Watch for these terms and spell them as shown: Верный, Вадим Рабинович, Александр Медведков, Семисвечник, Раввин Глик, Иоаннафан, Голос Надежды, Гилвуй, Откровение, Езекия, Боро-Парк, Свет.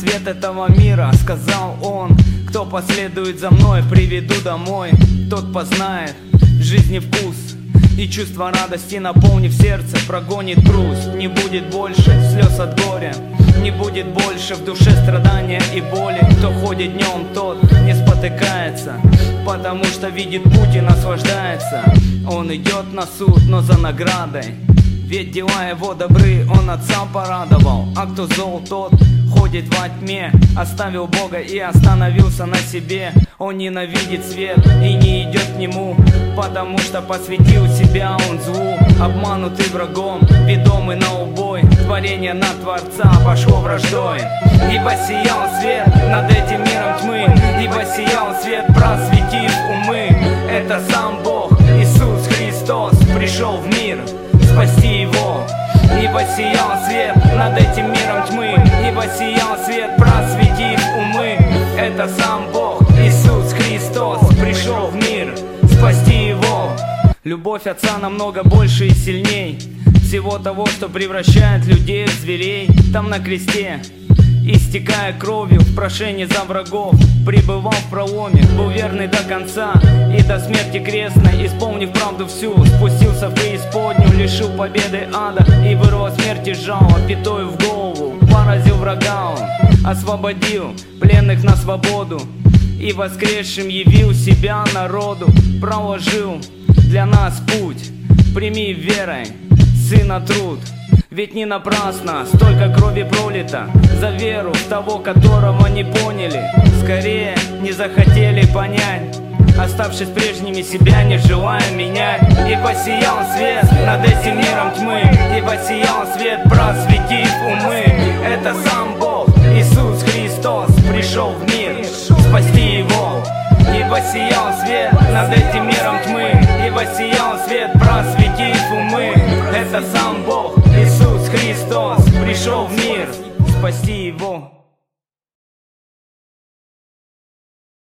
свет этого мира, сказал он. Кто последует за мной, приведу домой, тот познает жизни вкус. И чувство радости, наполнив сердце, прогонит грусть. Не будет больше слез от горя, не будет больше в душе страдания и боли. Кто ходит днем, тот не спотыкается, потому что видит путь и наслаждается. Он идет на суд, но за наградой, ведь дела его добры, он отца порадовал. А кто зол, тот ходит во тьме, оставил Бога и остановился на себе. Он ненавидит свет и не идет к нему, потому что посвятил себя он злу. Обманутый врагом, ведомый на убой, творение на Творца пошло враждой. Ибо сиял свет над этим миром тьмы, ибо сиял свет, просветив умы. Это сам Бог, Иисус Христос, пришел в мир спасти его. Ибо сиял свет над этим миром тьмы, ибо сиял свет, просветив умы. Это сам Бог, Иисус Христос, пришел в мир спасти его. Любовь Отца намного больше и сильней всего того, что превращает людей в зверей. Там на кресте, истекая кровью в прошении за врагов, пребывал в проломе, был верный до конца и до смерти крестной, исполнив правду всю, спустился в преисподнюю, лишил победы ада и вырвал смерти жало, пятой в голову поразил врага он, освободил пленных на свободу и воскресшим явил себя народу. Проложил для нас путь, прими верой Сына труд, ведь не напрасно столько крови пролито за веру в того, которого не поняли, скорее не захотели понять, оставшись прежними, себя не желая менять. И посиял свет над этим миром тьмы, и посиял свет, просветив умы. Это сам Бог, Иисус Христос, пришел в мир спасти его. И посиял свет над этим миром тьмы, и посиял свет, просветив умы. Это сам Бог, Иисус Христос, пришел в мир спасти его.